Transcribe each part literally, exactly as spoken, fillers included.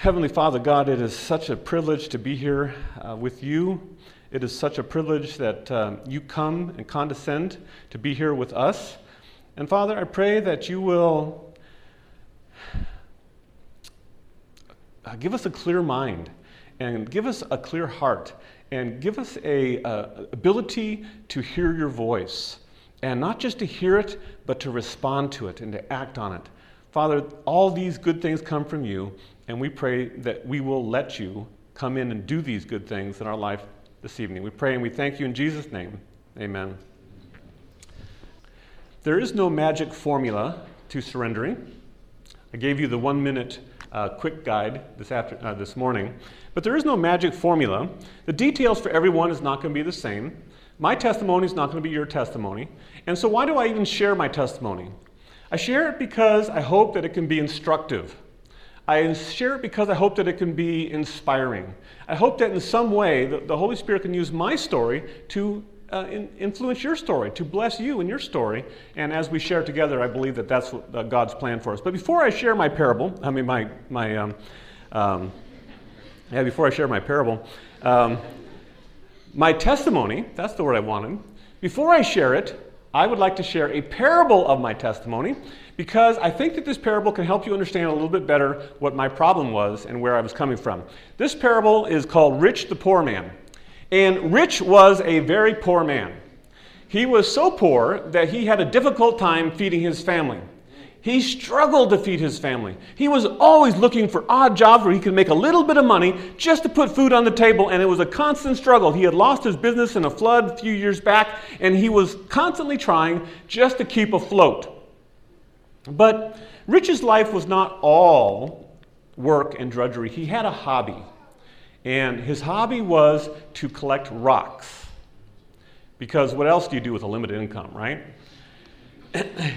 Heavenly Father God, it is such a privilege to be here uh, with you. It is such a privilege that uh, you come and condescend to be here with us. And Father, I pray that you will give us a clear mind and give us a clear heart and give us a uh, ability to hear your voice. And not just to hear it, but to respond to it and to act on it. Father, all these good things come from you, and we pray that we will let you come in and do these good things in our life this evening. We pray and we thank you in Jesus' name. Amen. There is no magic formula to surrendering. I gave you the one-minute uh, quick guide this after, uh, this morning, but there is no magic formula. The details for everyone is not going to be the same. My testimony is not going to be your testimony. And so why do I even share my testimony? I share it because I hope that it can be instructive. I share it because I hope that it can be inspiring. I hope that in some way the, the Holy Spirit can use my story to uh, in, influence your story, to bless you in your story. And as we share together, I believe that that's what, uh, God's plan for us. But before I share my parable, I mean my, my um, um, yeah, before I share my parable, um, my testimony, that's the word I wanted, before I share it, I would like to share a parable of my testimony because I think that this parable can help you understand a little bit better what my problem was and where I was coming from. This parable is called Rich the Poor Man. And Rich was a very poor man. He was so poor that he had a difficult time feeding his family. He struggled to feed his family. He was always looking for odd jobs where he could make a little bit of money just to put food on the table, and it was a constant struggle. He had lost his business in a flood a few years back, and he was constantly trying just to keep afloat. But Rich's life was not all work and drudgery. He had a hobby, and his hobby was to collect rocks. Because what else do you do with a limited income, right?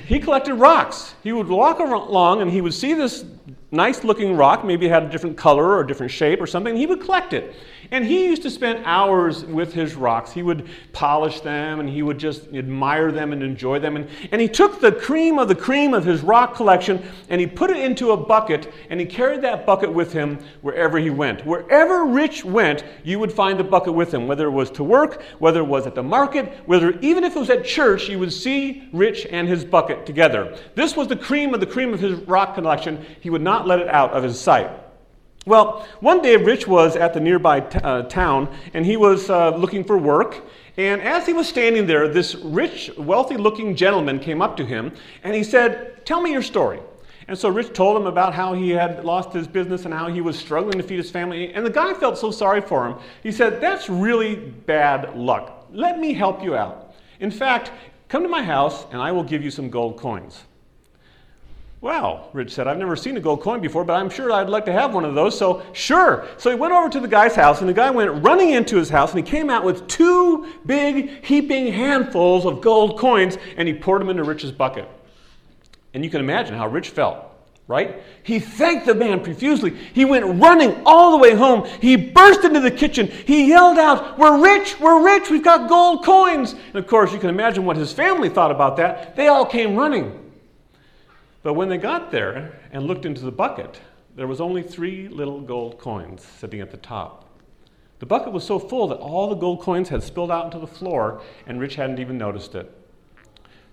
He collected rocks. He would walk along and he would see this nice looking rock, maybe it had a different color or a different shape or something, and he would collect it. And he used to spend hours with his rocks. He would polish them and he would just admire them and enjoy them. And, and he took the cream of the cream of his rock collection and he put it into a bucket and he carried that bucket with him wherever he went. Wherever Rich went, you would find the bucket with him, whether it was to work, whether it was at the market, whether even if it was at church, you would see Rich and his bucket together. This was the cream of the cream of his rock collection. He would not let it out of his sight. Well, one day Rich was at the nearby t- uh, town, and he was uh, looking for work. And as he was standing there, this rich, wealthy-looking gentleman came up to him, and he said, "Tell me your story." And so Rich told him about how he had lost his business and how he was struggling to feed his family. And the guy felt so sorry for him. He said, "That's really bad luck. Let me help you out. In fact, come to my house, and I will give you some gold coins." "Wow," Rich said, "I've never seen a gold coin before, but I'm sure I'd like to have one of those, so sure." So he went over to the guy's house, and the guy went running into his house, and he came out with two big heaping handfuls of gold coins, and he poured them into Rich's bucket. And you can imagine how Rich felt, right? He thanked the man profusely. He went running all the way home. He burst into the kitchen. He yelled out, "We're rich, we're rich, we've got gold coins." And of course, you can imagine what his family thought about that. They all came running. But when they got there and looked into the bucket, there was only three little gold coins sitting at the top. The bucket was so full that all the gold coins had spilled out into the floor, and Rich hadn't even noticed it.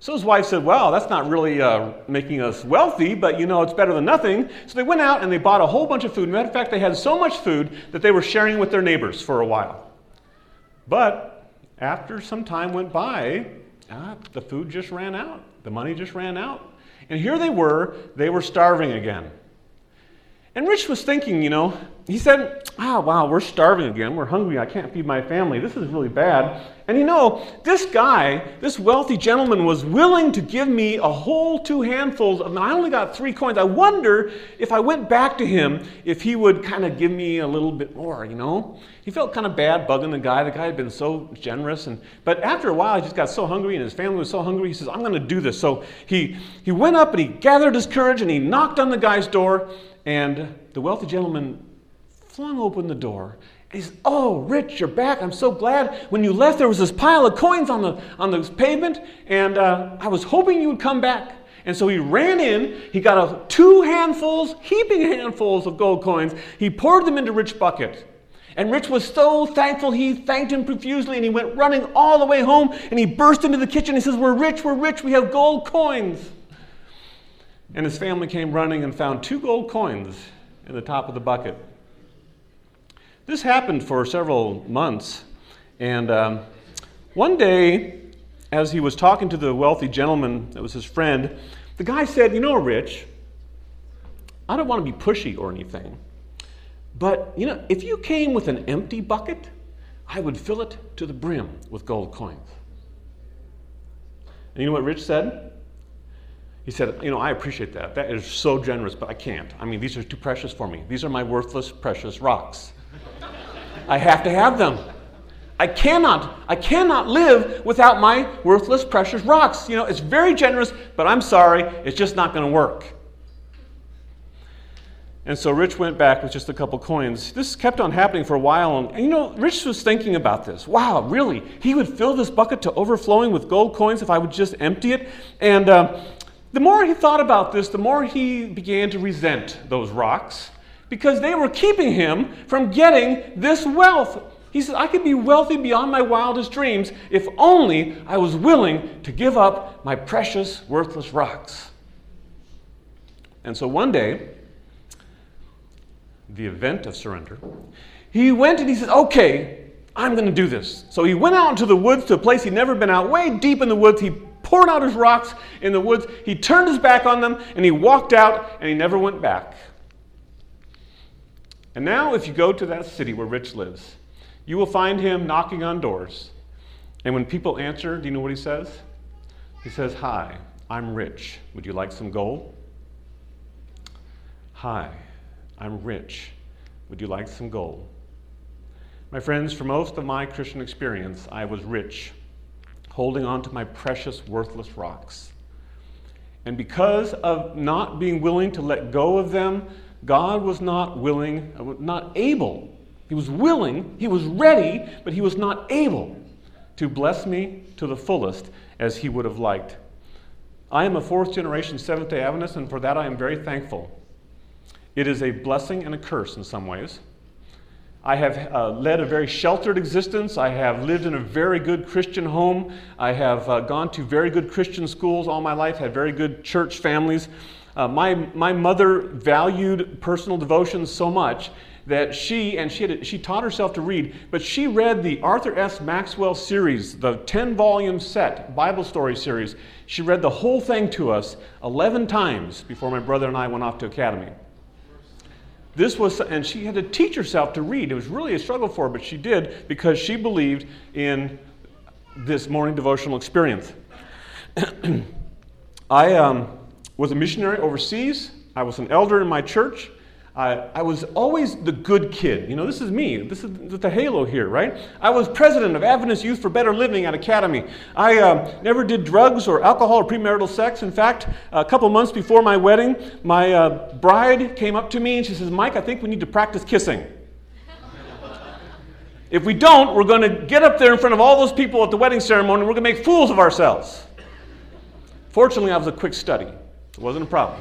So his wife said, "Well, that's not really uh, making us wealthy, but you know, it's better than nothing." So they went out and they bought a whole bunch of food. Matter of fact, they had so much food that they were sharing with their neighbors for a while. But after some time went by, ah, the food just ran out. The money just ran out. And here they were, they were starving again. And Rich was thinking, you know, he said, "Ah, oh, wow, we're starving again. We're hungry. I can't feed my family. This is really bad. And you know, this guy, this wealthy gentleman was willing to give me a whole two handfuls of, I only got three coins. I wonder if I went back to him, if he would kind of give me a little bit more, you know." He felt kind of bad bugging the guy. The guy had been so generous. and But after a while, he just got so hungry and his family was so hungry. He says, "I'm going to do this." So he, he went up and he gathered his courage and he knocked on the guy's door. And the wealthy gentleman flung open the door. He said, "Oh, Rich, you're back. I'm so glad. When you left, there was this pile of coins on the on the pavement, and uh, I was hoping you would come back." And so he ran in, he got a two handfuls, heaping handfuls of gold coins. He poured them into Rich's bucket. And Rich was so thankful, he thanked him profusely, and he went running all the way home, and he burst into the kitchen. He says, we're rich, we're rich, we have gold coins. And his family came running and found two gold coins in the top of the bucket. This happened for several months, and um, one day, as he was talking to the wealthy gentleman that was his friend, the guy said, you know, Rich, I don't want to be pushy or anything, but, you know, if you came with an empty bucket, I would fill it to the brim with gold coins. And you know what Rich said? He said, you know, I appreciate that. That is so generous, but I can't. I mean, these are too precious for me. These are my worthless, precious rocks. I have to have them. I cannot, I cannot live without my worthless, precious rocks. You know, it's very generous, but I'm sorry, it's just not going to work. And so Rich went back with just a couple coins. This kept on happening for a while, and, and you know, Rich was thinking about this. Wow, really? He would fill this bucket to overflowing with gold coins if I would just empty it? And um, the more he thought about this, the more he began to resent those rocks, because they were keeping him from getting this wealth. He said, I could be wealthy beyond my wildest dreams if only I was willing to give up my precious, worthless rocks. And so one day, the event of surrender, he went and he said, okay, I'm going to do this. So he went out into the woods to a place he'd never been out, way deep in the woods. He poured out his rocks in the woods. He turned his back on them and he walked out and he never went back. And now if you go to that city where Rich lives, you will find him knocking on doors. And when people answer, do you know what he says? He says, hi, I'm Rich. Would you like some gold? Hi, I'm Rich. Would you like some gold? My friends, for most of my Christian experience, I was rich, holding on to my precious, worthless rocks. And because of not being willing to let go of them, God was not willing, not able He was willing, he was ready, but he was not able to bless me to the fullest as he would have liked. I am a fourth generation Seventh-day Adventist, and for that I am very thankful. It is a blessing and a curse in some ways. I have uh, led a very sheltered existence. I have lived in a very good Christian home. I have uh, gone to very good Christian schools all my life, had very good church families. Uh, my, my mother valued personal devotion so much that she, and she, had, she taught herself to read, but she read the Arthur S. Maxwell series, the ten-volume set Bible story series. She read the whole thing to us eleven times before my brother and I went off to academy. This was, and she had to teach herself to read. It was really a struggle for her, but she did because she believed in this morning devotional experience. I um, was a missionary overseas. I was an elder in my church. I, I was always the good kid. You know, this is me. This is the halo here, right? I was president of Adventist Youth for Better Living at Academy. I uh, never did drugs or alcohol or premarital sex. In fact, a couple months before my wedding, my uh, bride came up to me and she says, Mike, I think we need to practice kissing. If we don't, we're going to get up there in front of all those people at the wedding ceremony and we're going to make fools of ourselves. Fortunately, I was a quick study. It wasn't a problem.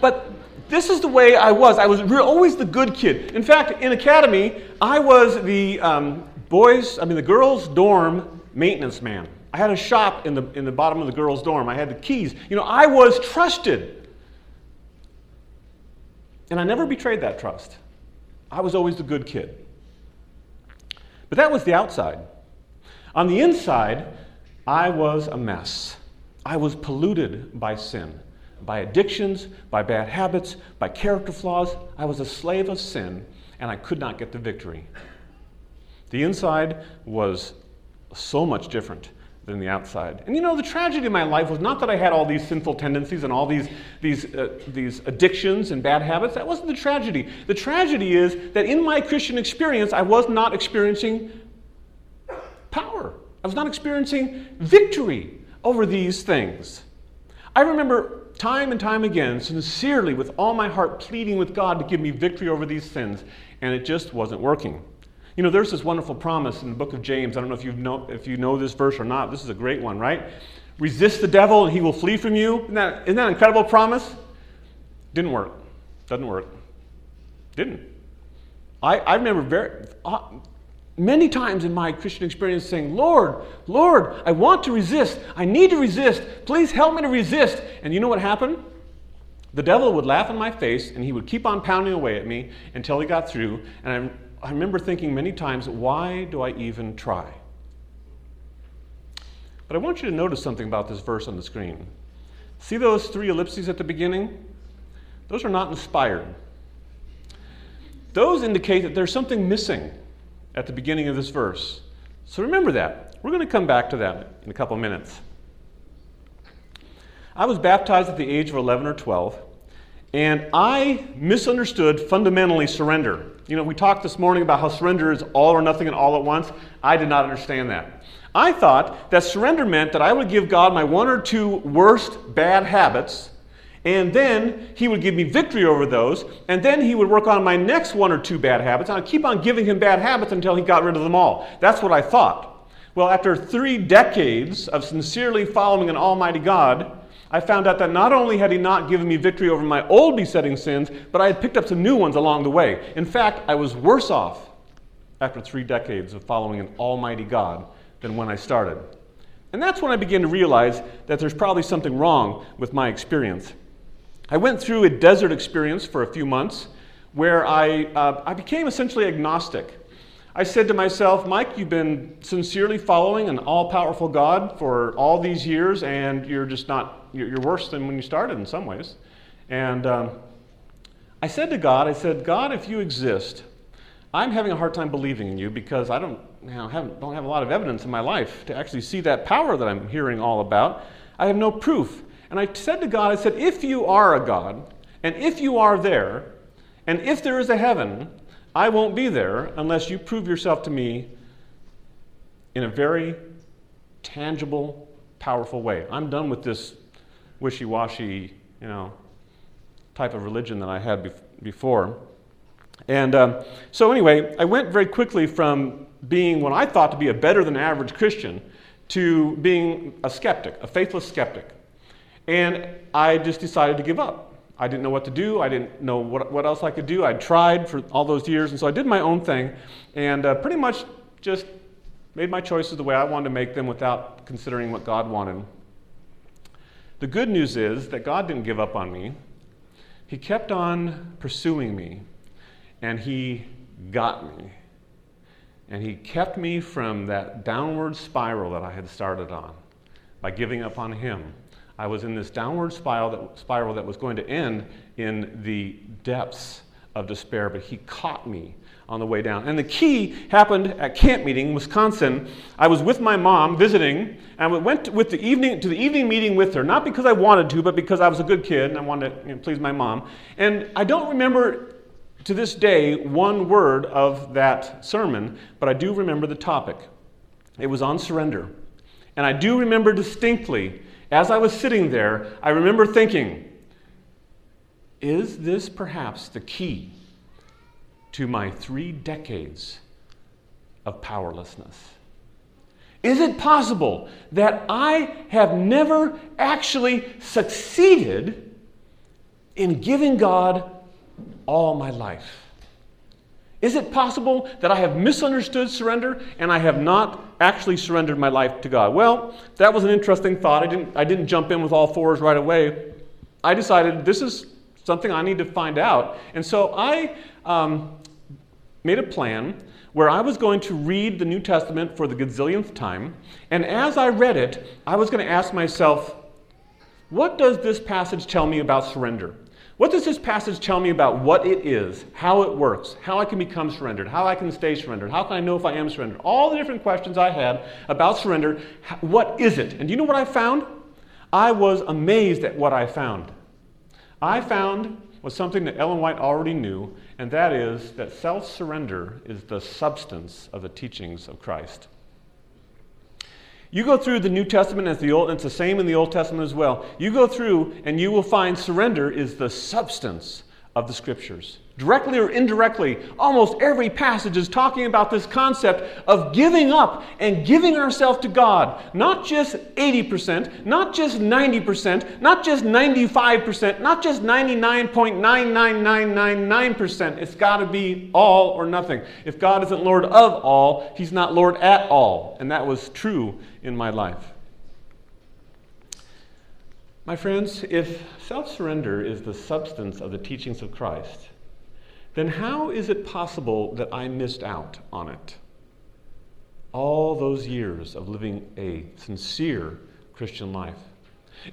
But this is the way I was. I was re- always the good kid. In fact, in academy, I was the um, boys, I mean the girls' dorm maintenance man. I had a shop in the in the bottom of the girls' dorm. I had the keys. You know, I was trusted, and I never betrayed that trust. I was always the good kid. But that was the outside. On the inside, I was a mess. I was polluted by sin, by addictions, by bad habits, by character flaws. I was a slave of sin, and I could not get the victory. The inside was so much different than the outside. And you know, the tragedy of my life was not that I had all these sinful tendencies and all these, these, uh, these addictions and bad habits. That wasn't the tragedy. The tragedy is that in my Christian experience, I was not experiencing power. I was not experiencing victory over these things. I remember time and time again, sincerely, with all my heart, pleading with God to give me victory over these sins, and it just wasn't working. You know, there's this wonderful promise in the book of James. I don't know if you know if you know this verse or not. This is a great one, right? Resist the devil and he will flee from you. Isn't that, isn't that an incredible promise? Didn't work. Doesn't work. Didn't. I, I remember very uh, many times in my Christian experience saying, Lord, Lord, I want to resist. I need to resist. Please help me to resist. And you know what happened? The devil would laugh in my face and he would keep on pounding away at me until he got through. And I, I remember thinking many times, why do I even try? But I want you to notice something about this verse on the screen. See those three ellipses at the beginning? Those are not inspired. Those indicate that there's something missing at the beginning of this verse. So remember that. We're going to come back to that in a couple minutes. I was baptized at the age of eleven or twelve, and I misunderstood fundamentally surrender. You know, we talked this morning about how surrender is all or nothing and all at once. I did not understand that. I thought that surrender meant that I would give God my one or two worst bad habits, and then he would give me victory over those, and then he would work on my next one or two bad habits, and I'd keep on giving him bad habits until he got rid of them all. That's what I thought. Well, after three decades of sincerely following an almighty God, I found out that not only had he not given me victory over my old besetting sins, but I had picked up some new ones along the way. In fact, I was worse off after three decades of following an almighty God than when I started. And that's when I began to realize that there's probably something wrong with my experience. I went through a desert experience for a few months where I uh, I became essentially agnostic. I said to myself, Mike, you've been sincerely following an all-powerful God for all these years, and you're just not, you're worse than when you started in some ways. And um, I said to God, I said, God, if you exist, I'm having a hard time believing in you because I don't, you know, have, don't have a lot of evidence in my life to actually see that power that I'm hearing all about. I have no proof. And I said to God, I said, if you are a God, and if you are there, and if there is a heaven, I won't be there unless you prove yourself to me in a very tangible, powerful way. I'm done with this wishy-washy, you know, type of religion that I had bef- before. And um, so anyway, I went very quickly from being what I thought to be a better than average Christian to being a skeptic, a faithless skeptic. And I just decided to give up. I didn't know what to do. I didn't know what, what else I could do. I tried for all those years, and so I did my own thing, and uh, pretty much just made my choices the way I wanted to make them without considering what God wanted. The good news is that God didn't give up on me. He kept on pursuing me, and he got me. And he kept me from that downward spiral that I had started on by giving up on him. I was in this downward spiral that, spiral that was going to end in the depths of despair, but he caught me on the way down. And the key happened at camp meeting in Wisconsin. I was with my mom visiting, and I went to, with the evening, to the evening meeting with her, not because I wanted to, but because I was a good kid and I wanted to, you know, please my mom. And I don't remember to this day one word of that sermon, but I do remember the topic. It was on surrender. And I do remember distinctly, as I was sitting there, I remember thinking, is this perhaps the key to my three decades of powerlessness? Is it possible that I have never actually succeeded in giving God all my life? Is it possible that I have misunderstood surrender and I have not actually surrendered my life to God? Well, that was an interesting thought. I didn't, I didn't jump in with all fours right away. I decided this is something I need to find out. And so I um, made a plan where I was going to read the New Testament for the gazillionth time. And as I read it, I was going to ask myself, what does this passage tell me about surrender? What does this passage tell me about what it is, how it works, how I can become surrendered, how I can stay surrendered, how can I know if I am surrendered? All the different questions I had about surrender, what is it? And do you know what I found? I was amazed at what I found. I found was something that Ellen White already knew, and that is that self-surrender is the substance of the teachings of Christ. You go through the New Testament, as the Old, it's the same in the Old Testament as well. You go through and you will find surrender is the substance of the Scriptures. Directly or indirectly, almost every passage is talking about this concept of giving up and giving ourselves to God. Not just eighty percent, not just ninety percent, not just ninety-five percent, not just ninety-nine point nine nine nine nine nine percent. It's got to be all or nothing. If God isn't Lord of all, He's not Lord at all. And that was true in my life. My friends, if self-surrender is the substance of the teachings of Christ, then how is it possible that I missed out on it? All those years of living a sincere Christian life.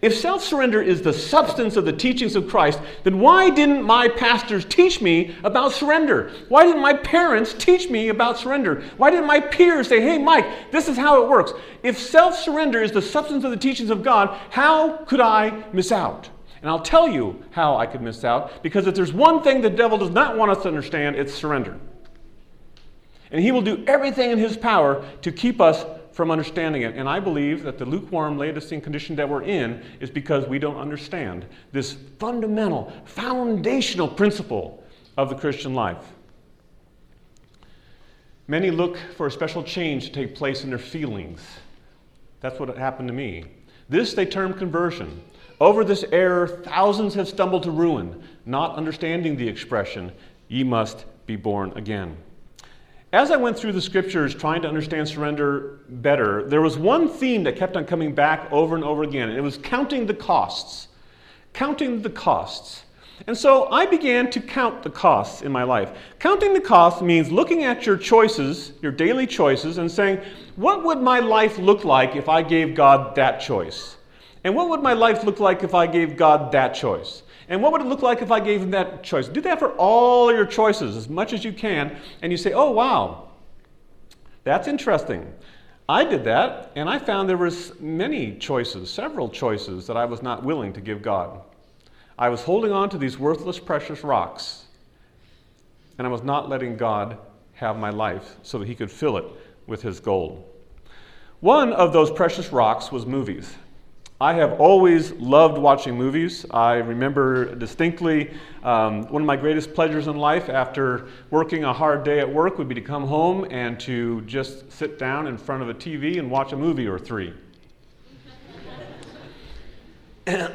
If self-surrender is the substance of the teachings of Christ, then why didn't my pastors teach me about surrender? Why didn't my parents teach me about surrender? Why didn't my peers say, hey, Mike, this is how it works? If self-surrender is the substance of the teachings of God, how could I miss out? And I'll tell you how I could miss out, because if there's one thing the devil does not want us to understand, it's surrender. And he will do everything in his power to keep us from understanding it. And I believe that the lukewarm Laodicean condition that we're in is because we don't understand this fundamental, foundational principle of the Christian life. Many look for a special change to take place in their feelings. That's what happened to me. This they term conversion. Over this error, thousands have stumbled to ruin, not understanding the expression, ye must be born again. As I went through the Scriptures trying to understand surrender better, there was one theme that kept on coming back over and over again, and it was counting the costs. Counting the costs. And so I began to count the costs in my life. Counting the costs means looking at your choices, your daily choices, and saying, what would my life look like if I gave God that choice? And what would my life look like if I gave God that choice? And what would it look like if I gave Him that choice? Do that for all your choices, as much as you can, and you say, oh, wow, that's interesting. I did that, and I found there was many choices, several choices, that I was not willing to give God. I was holding on to these worthless, precious rocks, and I was not letting God have my life so that He could fill it with His gold. One of those precious rocks was movies. I have always loved watching movies. I remember distinctly um, one of my greatest pleasures in life after working a hard day at work would be to come home and to just sit down in front of a T V and watch a movie or three. And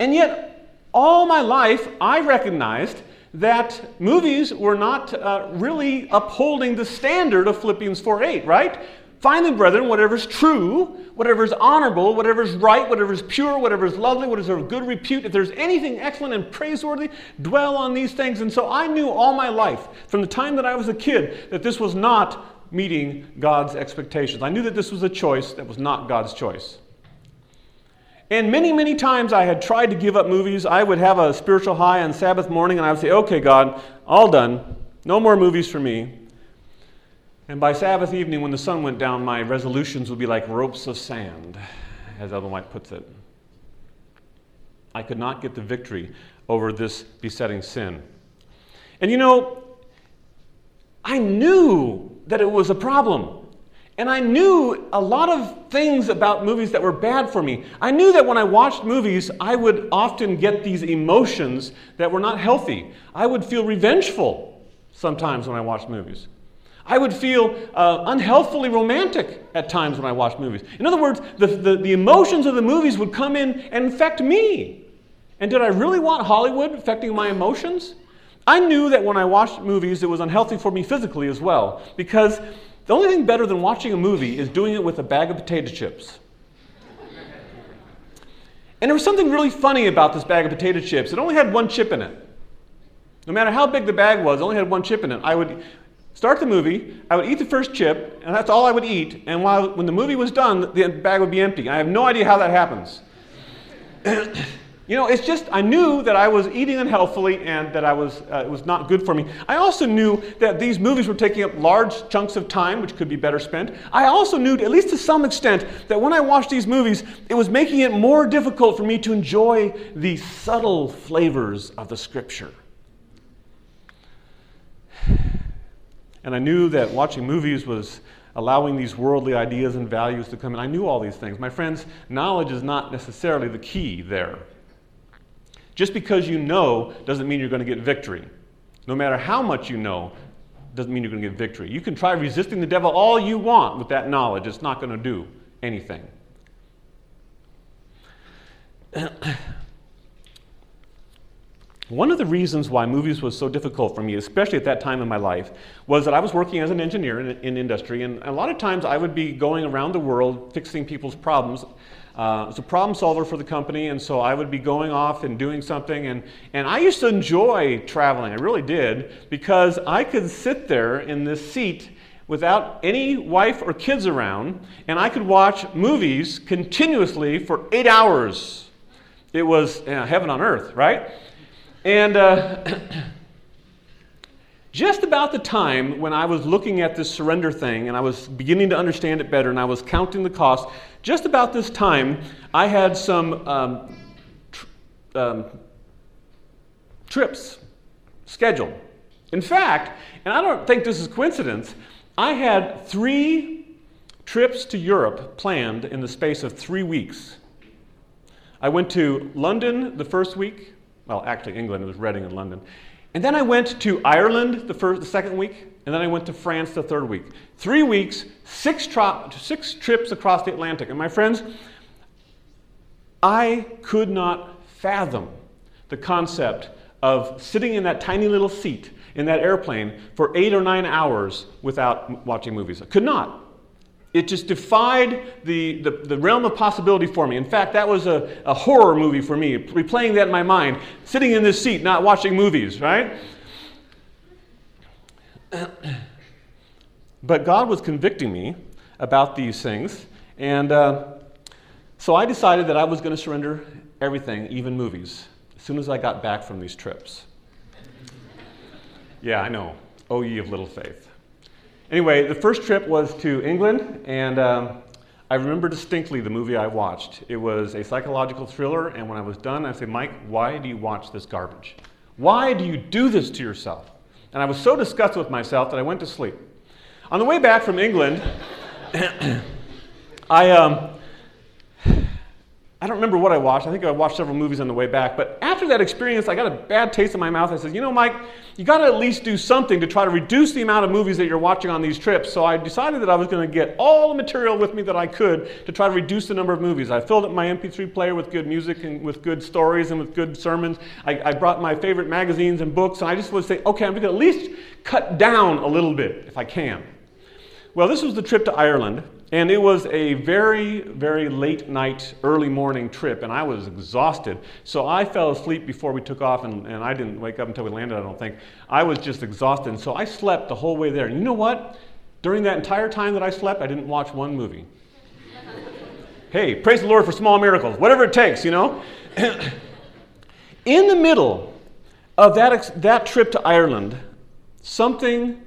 yet, all my life, I recognized that movies were not uh, really upholding the standard of Philippians four eight, right? Finally, brethren, whatever is true, whatever is honorable, whatever is right, whatever is pure, whatever is lovely, whatever is of good repute, if there's anything excellent and praiseworthy, dwell on these things. And so I knew all my life, from the time that I was a kid, that this was not meeting God's expectations. I knew that this was a choice that was not God's choice. And many, many times I had tried to give up movies. I would have a spiritual high on Sabbath morning, and I would say, okay, God, all done. No more movies for me. And by Sabbath evening, when the sun went down, my resolutions would be like ropes of sand, as Ellen White puts it. I could not get the victory over this besetting sin. And you know, I knew that it was a problem. And I knew a lot of things about movies that were bad for me. I knew that when I watched movies, I would often get these emotions that were not healthy. I would feel revengeful sometimes when I watched movies. I would feel uh, unhealthfully romantic at times when I watched movies. In other words, the, the, the emotions of the movies would come in and infect me. And did I really want Hollywood affecting my emotions? I knew that when I watched movies, it was unhealthy for me physically as well, because the only thing better than watching a movie is doing it with a bag of potato chips. And there was something really funny about this bag of potato chips. It only had one chip in it. No matter how big the bag was, it only had one chip in it. I would start the movie, I would eat the first chip, and that's all I would eat, and while when the movie was done, the bag would be empty. I have no idea how that happens. You know, it's just, I knew that I was eating unhealthily and that I was uh, it was not good for me. I also knew that these movies were taking up large chunks of time, which could be better spent. I also knew, at least to some extent, that when I watched these movies, it was making it more difficult for me to enjoy the subtle flavors of the Scripture. And I knew that watching movies was allowing these worldly ideas and values to come in. I knew all these things. My friends, knowledge is not necessarily the key there. Just because you know doesn't mean you're going to get victory. No matter how much you know, doesn't mean you're going to get victory. You can try resisting the devil all you want with that knowledge. It's not going to do anything. One of the reasons why movies was so difficult for me, especially at that time in my life, was that I was working as an engineer in, in industry, and a lot of times I would be going around the world fixing people's problems. Uh, I was a problem solver for the company, and so I would be going off and doing something, and, and I used to enjoy traveling, I really did, because I could sit there in this seat without any wife or kids around, and I could watch movies continuously for eight hours. It was you know, heaven on earth, right? And uh, just about the time when I was looking at this surrender thing and I was beginning to understand it better and I was counting the cost, just about this time I had some um, tr- um, trips scheduled. In fact, and I don't think this is coincidence, I had three trips to Europe planned in the space of three weeks. I went to London the first week. Well, actually, England. It was Reading and London. And then I went to Ireland the first, the second week, and then I went to France the third week. Three weeks, six, tri- six trips across the Atlantic. And my friends, I could not fathom the concept of sitting in that tiny little seat in that airplane for eight or nine hours without m- watching movies. I could not. It just defied the, the, the realm of possibility for me. In fact, that was a, a horror movie for me, replaying that in my mind, sitting in this seat, not watching movies, right? But God was convicting me about these things, and uh, so I decided that I was going to surrender everything, even movies, as soon as I got back from these trips. Yeah, I know. O ye of little faith. Anyway, the first trip was to England, and um, I remember distinctly the movie I watched. It was a psychological thriller, and when I was done, I said, Mike, why do you watch this garbage? Why do you do this to yourself? And I was so disgusted with myself that I went to sleep. On the way back from England, I um, I don't remember what I watched. I think I watched several movies on the way back, but after that experience, I got a bad taste in my mouth. I said, you know, Mike, you got to at least do something to try to reduce the amount of movies that you're watching on these trips. So I decided that I was going to get all the material with me that I could to try to reduce the number of movies. I filled up my M P three player with good music and with good stories and with good sermons. I, I brought my favorite magazines and books, and I just would say, okay, I'm going to at least cut down a little bit if I can. Well, this was the trip to Ireland. And it was a very, very late night, early morning trip, and I was exhausted. So I fell asleep before we took off, and, and I didn't wake up until we landed, I don't think. I was just exhausted, and so I slept the whole way there. And you know what? During that entire time that I slept, I didn't watch one movie. Hey, praise the Lord for small miracles, whatever it takes, you know? In the middle of that ex- that trip to Ireland, something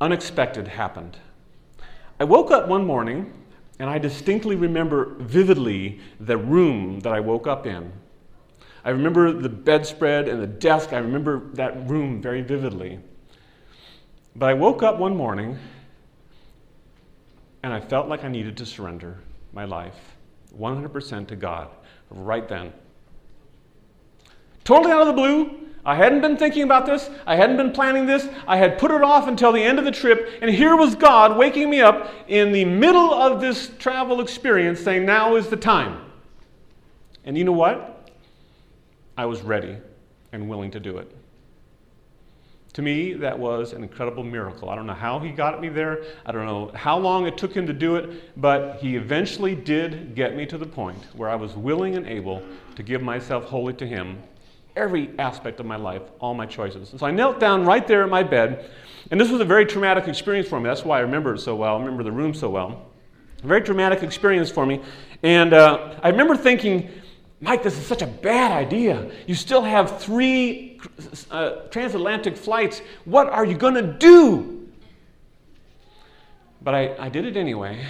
unexpected happened. I woke up one morning, and I distinctly remember vividly the room that I woke up in. I remember the bedspread and the desk. I remember that room very vividly. But I woke up one morning, and I felt like I needed to surrender my life one hundred percent to God right then. Totally out of the blue. I hadn't been thinking about this. I hadn't been planning this. I had put it off until the end of the trip, and here was God waking me up in the middle of this travel experience saying, now is the time. And you know what? I was ready and willing to do it. To me, that was an incredible miracle. I don't know how he got me there. I don't know how long it took him to do it, but he eventually did get me to the point where I was willing and able to give myself wholly to him. Every aspect of my life, all my choices. And so I knelt down right there in my bed, and this was a very traumatic experience for me. That's why I remember it so well. I remember the room so well. A very traumatic experience for me. And uh, I remember thinking, Mike, this is such a bad idea. You still have three uh, transatlantic flights. What are you going to do? But I, I did it anyway,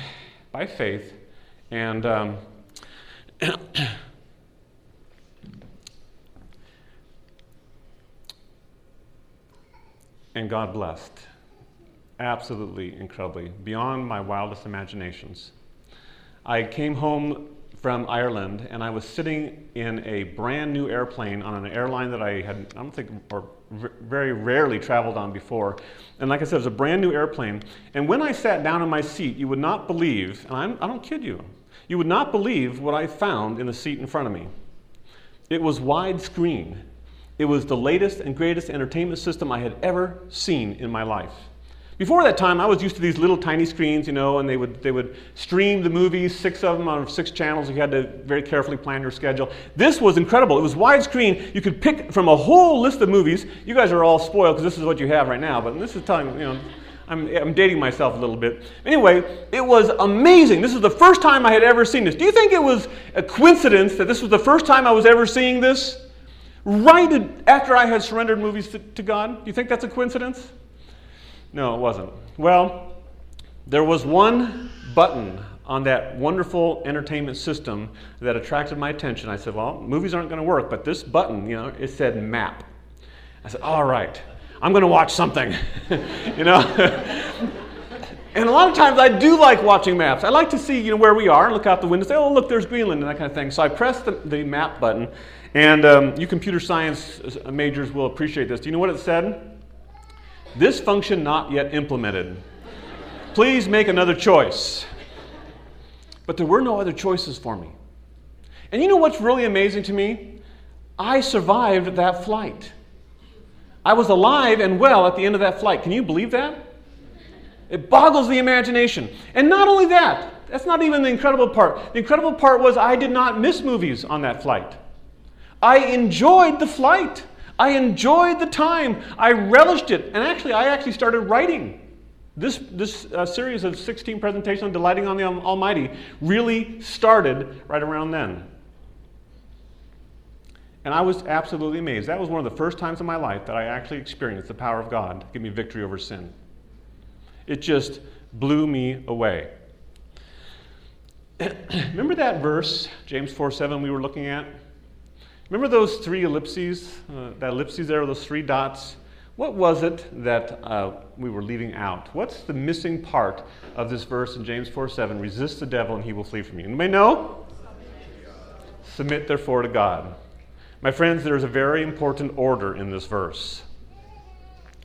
by faith. And Um, And God blessed, absolutely incredibly, beyond my wildest imaginations. I came home from Ireland, and I was sitting in a brand new airplane on an airline that I had, I don't think, or r- very rarely traveled on before. And like I said, it was a brand new airplane. And when I sat down in my seat, you would not believe, and I'm, I don't kid you, you would not believe what I found in the seat in front of me. It was widescreen. It was the latest and greatest entertainment system I had ever seen in my life. Before that time, I was used to these little tiny screens, you know, and they would they would stream the movies, six of them on six channels. You had to very carefully plan your schedule. This was incredible. It was widescreen. You could pick from a whole list of movies. You guys are all spoiled because this is what you have right now, but this is telling, you know, I'm, I'm dating myself a little bit. Anyway, it was amazing. This is the first time I had ever seen this. Do you think it was a coincidence that this was the first time I was ever seeing this? Right after I had surrendered movies to, to God? Do you think that's a coincidence? No, it wasn't. Well, there was one button on that wonderful entertainment system that attracted my attention. I said, well, movies aren't going to work, but this button, you know, it said map. I said, all right, I'm going to watch something, you know. And a lot of times I do like watching maps. I like to see, you know, where we are and look out the window and say, oh, look, there's Greenland and that kind of thing. So I pressed the, the map button, and um, you computer science majors will appreciate this. Do you know what it said? This function not yet implemented. Please make another choice. But there were no other choices for me. And you know what's really amazing to me? I survived that flight. I was alive and well at the end of that flight. Can you believe that? It boggles the imagination. And not only that, that's not even the incredible part. The incredible part was I did not miss movies on that flight. I enjoyed the flight. I enjoyed the time. I relished it. And actually, I actually started writing. This this uh, series of sixteen presentations on Delighting on the Almighty really started right around then. And I was absolutely amazed. That was one of the first times in my life that I actually experienced the power of God to give me victory over sin. It just blew me away. Remember that verse, James four seven, we were looking at? Remember those three ellipses, uh, that ellipses there, those three dots? What was it that uh, we were leaving out? What's the missing part of this verse in James four seven? Resist the devil and he will flee from you. Anybody know? Submit, Submit therefore to God. My friends, there's a very important order in this verse.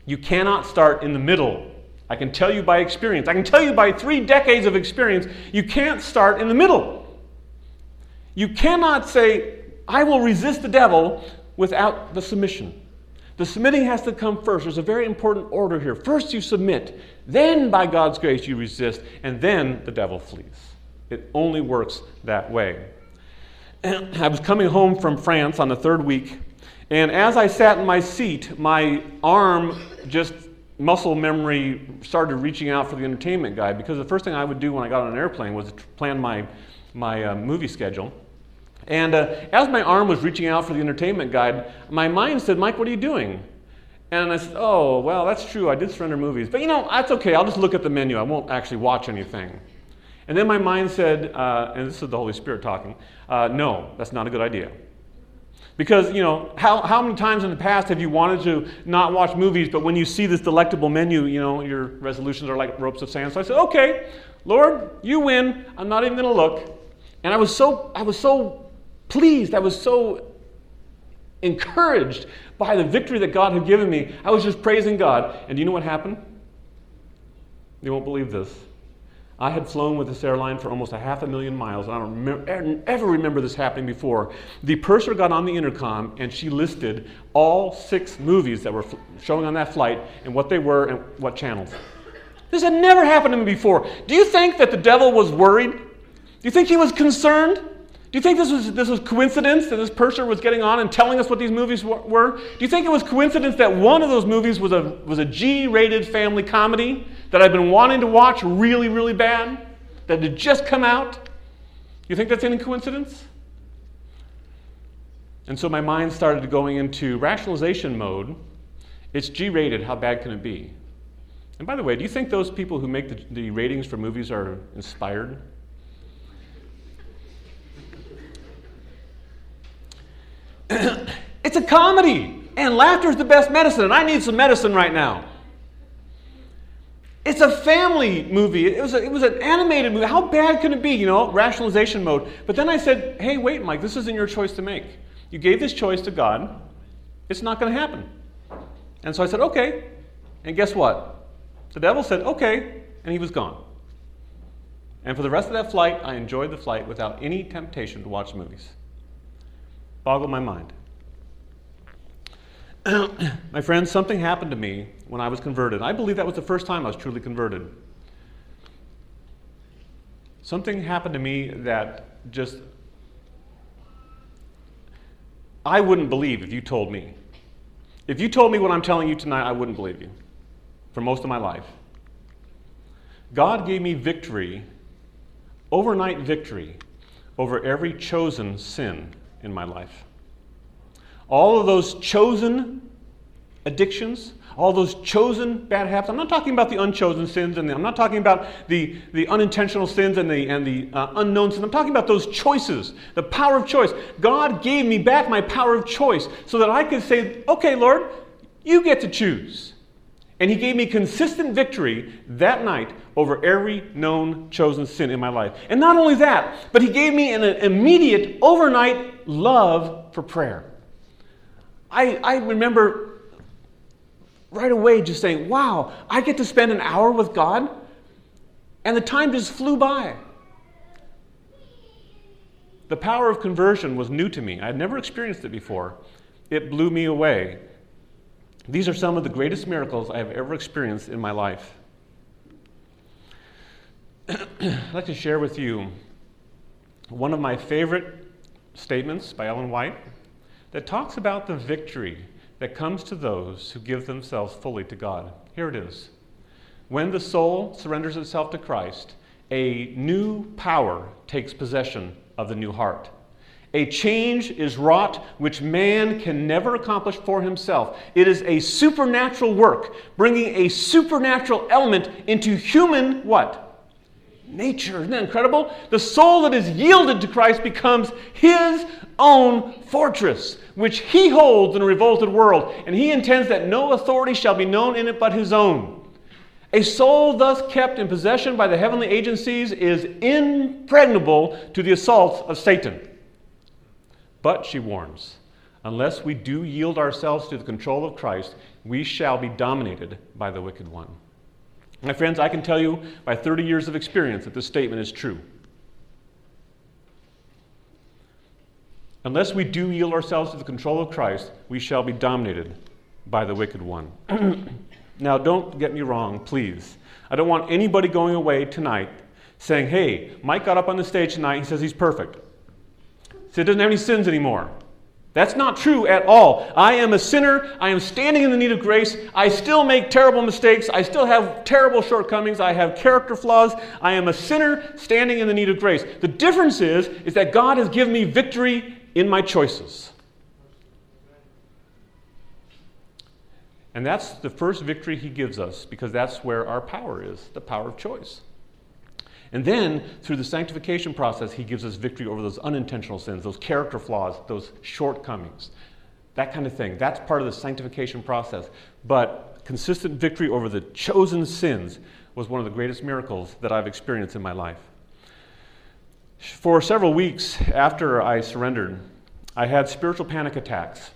You cannot start in the middle. I can tell you by experience. I can tell you by three decades of experience, you can't start in the middle. You cannot say, I will resist the devil without the submission. The submitting has to come first. There's a very important order here. First you submit, then by God's grace you resist, and then the devil flees. It only works that way. And I was coming home from France on the third week, and as I sat in my seat, my arm just muscle memory started reaching out for the entertainment guide, because the first thing I would do when I got on an airplane was plan my, my uh, movie schedule. And uh, as my arm was reaching out for the entertainment guide, my mind said, Mike, what are you doing? And I said, oh, well, that's true. I did surrender movies. But, you know, that's okay. I'll just look at the menu. I won't actually watch anything. And then my mind said, uh, and this is the Holy Spirit talking, uh, no, that's not a good idea. Because, you know, how, how many times in the past have you wanted to not watch movies, but when you see this delectable menu, you know, your resolutions are like ropes of sand. So I said, okay, Lord, you win. I'm not even going to look. And I was so, I was so... pleased, I was so encouraged by the victory that God had given me. I was just praising God. And do you know what happened? You won't believe this. I had flown with this airline for almost a half a million miles. I don't remember, ever remember this happening before. The purser got on the intercom and she listed all six movies that were f- showing on that flight and what they were and what channels. This had never happened to me before. Do you think that the devil was worried? Do you think he was concerned? Do you think this was this was coincidence that this purser was getting on and telling us what these movies w- were? Do you think it was coincidence that one of those movies was a was a G-rated family comedy that I've been wanting to watch really, really bad, that had just come out? You think that's any coincidence? And so my mind started going into rationalization mode. It's G-rated. How bad can it be? And by the way, do you think those people who make the, the ratings for movies are inspired? It's a comedy, and laughter is the best medicine, and I need some medicine right now. It's a family movie. It was, a, it was an animated movie. How bad could it be? You know, rationalization mode. But then I said, hey, wait, Mike, this isn't your choice to make. You gave this choice to God. It's not going to happen. And so I said, okay. And guess what? The devil said, okay. And he was gone. And for the rest of that flight, I enjoyed the flight without any temptation to watch movies. Boggled my mind. My friends, something happened to me when I was converted. I believe that was the first time I was truly converted. Something happened to me that just, I wouldn't believe if you told me. If you told me what I'm telling you tonight, I wouldn't believe you for most of my life. God gave me victory, overnight victory, over every chosen sin in my life. All of those chosen addictions, all those chosen bad habits. I'm not talking about the unchosen sins, and the, I'm not talking about the, the unintentional sins and the, and the uh, unknown sins. I'm talking about those choices, the power of choice. God gave me back my power of choice so that I could say, okay, Lord, you get to choose. And he gave me consistent victory that night over every known chosen sin in my life. And not only that, but he gave me an immediate, overnight love for prayer. I, I remember right away just saying, wow, I get to spend an hour with God, and the time just flew by. The power of conversion was new to me. I had never experienced it before. It blew me away. These are some of the greatest miracles I have ever experienced in my life. I'd like to share with you one of my favorite statements by Ellen White that talks about the victory that comes to those who give themselves fully to God. Here it is. When the soul surrenders itself to Christ, a new power takes possession of the new heart. A change is wrought which man can never accomplish for himself. It is a supernatural work, bringing a supernatural element into human what? Nature. Isn't that incredible? The soul that is yielded to Christ becomes his own fortress, which he holds in a revolted world, and he intends that no authority shall be known in it but his own. A soul thus kept in possession by the heavenly agencies is impregnable to the assaults of Satan. But, she warns, unless we do yield ourselves to the control of Christ, we shall be dominated by the wicked one. My friends, I can tell you by thirty years of experience that this statement is true. Unless we do yield ourselves to the control of Christ, we shall be dominated by the wicked one. Now, don't get me wrong, please. I don't want anybody going away tonight saying, hey, Mike got up on the stage tonight, he says he's perfect. So he doesn't have any sins anymore. That's not true at all. I am a sinner. I am standing in the need of grace. I still make terrible mistakes. I still have terrible shortcomings. I have character flaws. I am a sinner standing in the need of grace. The difference is, is that God has given me victory in my choices. And that's the first victory he gives us, because that's where our power is, the power of choice. And then, through the sanctification process, he gives us victory over those unintentional sins, those character flaws, those shortcomings, that kind of thing. That's part of the sanctification process. But consistent victory over the chosen sins was one of the greatest miracles that I've experienced in my life. For several weeks after I surrendered, I had spiritual panic attacks.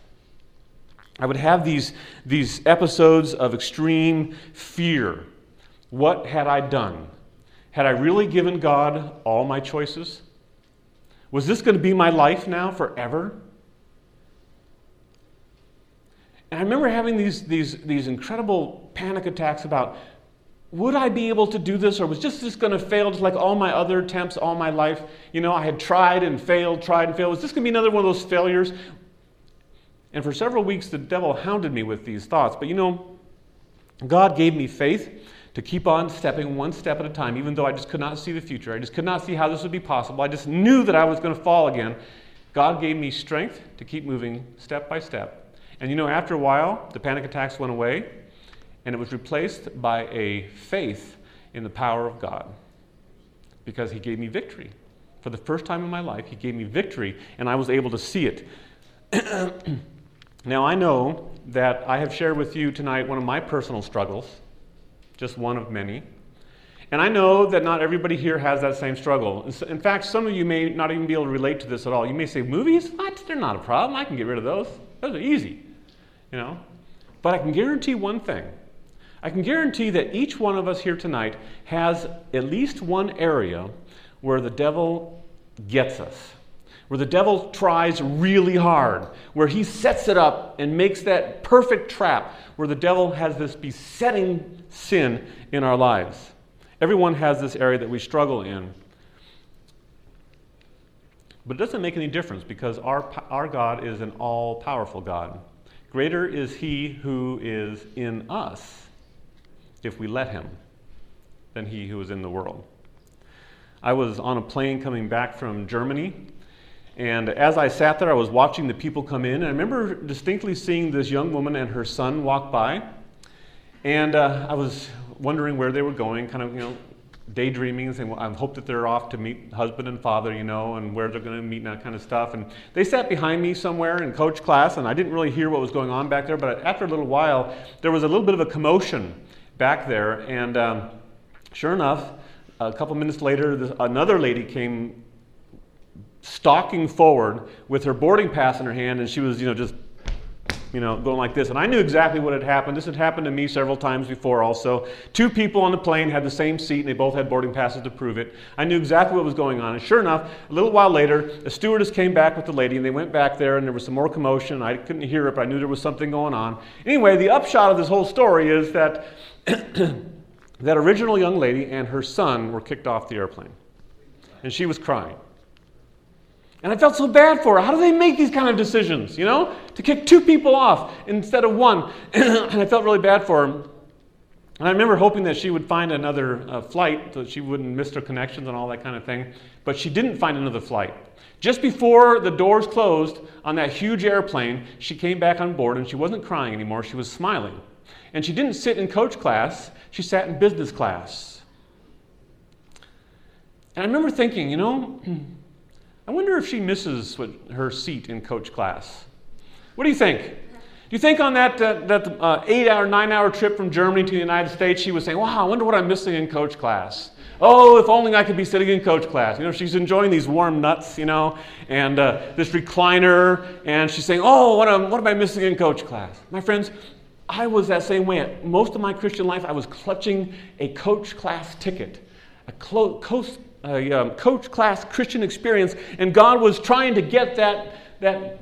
I would have these, these episodes of extreme fear. What had I done? Had I really given God all my choices? Was this going to be my life now forever? And I remember having these, these, these incredible panic attacks about, would I be able to do this, or was just this going to fail just like all my other attempts all my life? You know, I had tried and failed, tried and failed. Was this going to be another one of those failures? And for several weeks, the devil hounded me with these thoughts. But you know, God gave me faith to keep on stepping one step at a time, even though I just could not see the future. I just could not see how this would be possible. I just knew that I was going to fall again. God gave me strength to keep moving step by step. And you know, after a while, the panic attacks went away, and it was replaced by a faith in the power of God, because he gave me victory. For the first time in my life, he gave me victory, and I was able to see it. Now, I know that I have shared with you tonight one of my personal struggles. just one of many. And I know that not everybody here has that same struggle. In fact, some of you may not even be able to relate to this at all. You may say, movies? What? They're not a problem. I can get rid of those. Those are easy, you know. But I can guarantee one thing. I can guarantee that each one of us here tonight has at least one area where the devil gets us, where the devil tries really hard, where he sets it up and makes that perfect trap, where the devil has this besetting sin in our lives. Everyone has this area that we struggle in. But it doesn't make any difference because our, our God is an all-powerful God. Greater is he who is in us, if we let him, than he who is in the world. I was on a plane coming back from Germany, and as I sat there, I was watching the people come in, and I remember distinctly seeing this young woman and her son walk by, and uh, I was wondering where they were going, kind of, you know, daydreaming and saying, well, I hope that they're off to meet husband and father, you know, and where they're going to meet and that kind of stuff. And they sat behind me somewhere in coach class, and I didn't really hear what was going on back there, but after a little while, there was a little bit of a commotion back there, and um, sure enough, a couple minutes later, this, another lady came stalking forward with her boarding pass in her hand, and she was, you know, just you know, going like this. And I knew exactly what had happened. This had happened to me several times before also. Two people on the plane had the same seat, and they both had boarding passes to prove it. I knew exactly what was going on. And sure enough, a little while later, a stewardess came back with the lady, and they went back there, and there was some more commotion. I couldn't hear it, but I knew there was something going on. Anyway, the upshot of this whole story is that that original young lady and her son were kicked off the airplane. And she was crying. And I felt so bad for her. How do they make these kind of decisions, you know? To kick two people off instead of one. And I felt really bad for her. And I remember hoping that she would find another uh, flight so that she wouldn't miss her connections and all that kind of thing. But she didn't find another flight. Just before the doors closed on that huge airplane, she came back on board and she wasn't crying anymore. She was smiling. And she didn't sit in coach class. She sat in business class. And I remember thinking, you know, I wonder if she misses her seat in coach class. What do you think? Do you think on that uh, that uh, eight-hour, nine-hour trip from Germany to the United States, she was saying, wow, I wonder what I'm missing in coach class. Oh, if only I could be sitting in coach class. You know, she's enjoying these warm nuts, you know, and uh, this recliner, and she's saying, oh, what am, what am I missing in coach class? My friends, I was that same way. Most of my Christian life, I was clutching a coach class ticket, a clo- coach A um, coach class Christian experience, and God was trying to get that, that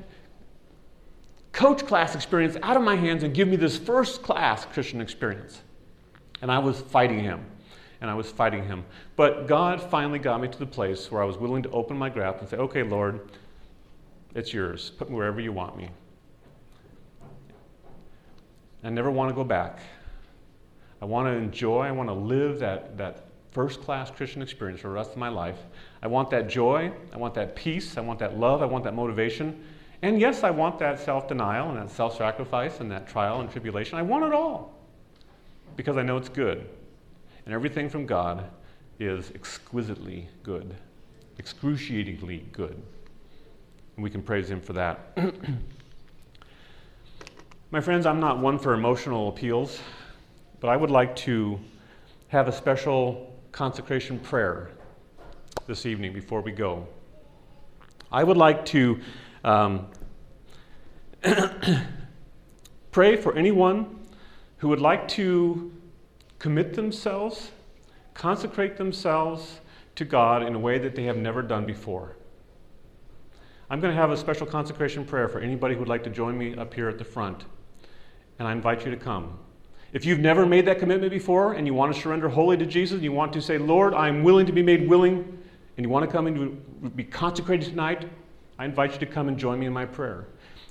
coach class experience out of my hands and give me this first class Christian experience. And I was fighting him, and I was fighting him. But God finally got me to the place where I was willing to open my grasp and say, okay, Lord, it's yours. Put me wherever you want me. I never want to go back. I want to enjoy, I want to live that that first-class Christian experience for the rest of my life. I want that joy, I want that peace, I want that love, I want that motivation. And yes, I want that self-denial and that self-sacrifice and that trial and tribulation. I want it all because I know it's good. And everything from God is exquisitely good, excruciatingly good. And we can praise him for that. My friends, I'm not one for emotional appeals, but I would like to have a special consecration prayer this evening before we go. I would like to um, pray for anyone who would like to commit themselves, consecrate themselves to God in a way that they have never done before. I'm going to have a special consecration prayer for anybody who would like to join me up here at the front, and I invite you to come. If you've never made that commitment before and you want to surrender wholly to Jesus, and you want to say, Lord, I'm willing to be made willing, and you want to come and be consecrated tonight, I invite you to come and join me in my prayer.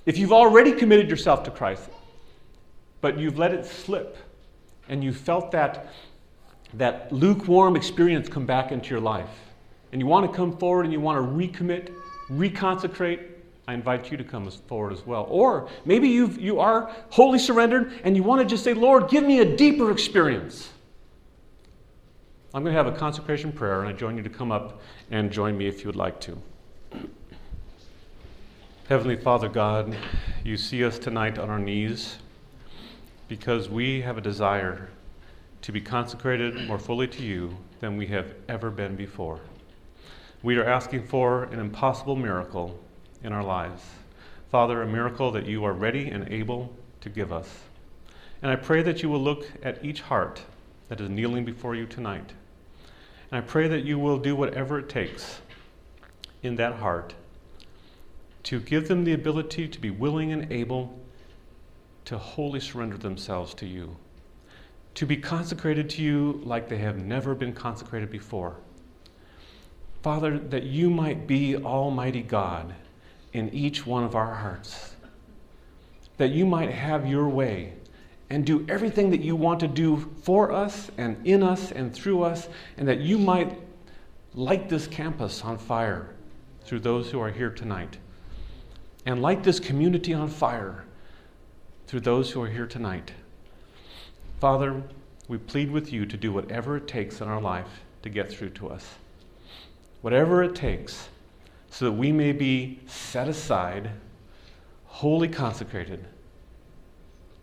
If you've already committed yourself to Christ, but you've let it slip, and you felt that, that lukewarm experience come back into your life, and you want to come forward and you want to recommit, reconsecrate, I invite you to come forward as well. Or maybe you you are wholly surrendered and you want to just say, Lord, give me a deeper experience. I'm going to have a consecration prayer, and I join you to come up and join me if you would like to. Heavenly Father God, you see us tonight on our knees because we have a desire to be consecrated more fully to you than we have ever been before. We are asking for an impossible miracle in our lives. Father, a miracle that you are ready and able to give us. And I pray that you will look at each heart that is kneeling before you tonight. And I pray that you will do whatever it takes in that heart to give them the ability to be willing and able to wholly surrender themselves to you, to be consecrated to you like they have never been consecrated before. Father, that you might be Almighty God in each one of our hearts, that you might have your way and do everything that you want to do for us and in us and through us, and that you might light this campus on fire through those who are here tonight, and light this community on fire through those who are here tonight. Father, we plead with you to do whatever it takes in our life to get through to us. Whatever it takes, so that we may be set aside, wholly consecrated,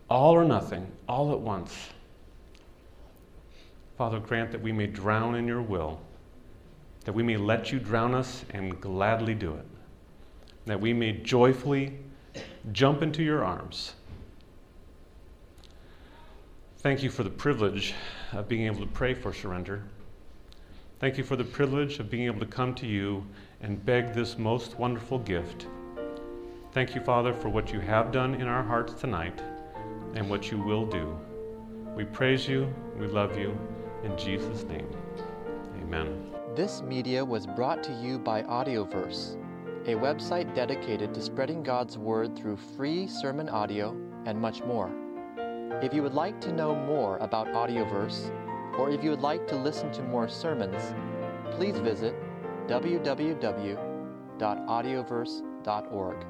all or nothing, all at once. Father, grant that we may drown in your will, that we may let you drown us and gladly do it, that we may joyfully jump into your arms. Thank you for the privilege of being able to pray for surrender. Thank you for the privilege of being able to come to you and beg this most wonderful gift. Thank you, Father, for what you have done in our hearts tonight and what you will do. We praise you, we love you, in Jesus' name, amen. This media was brought to you by Audioverse, a website dedicated to spreading God's Word through free sermon audio and much more. If you would like to know more about Audioverse, or if you would like to listen to more sermons, please visit w w w dot audioverse dot org.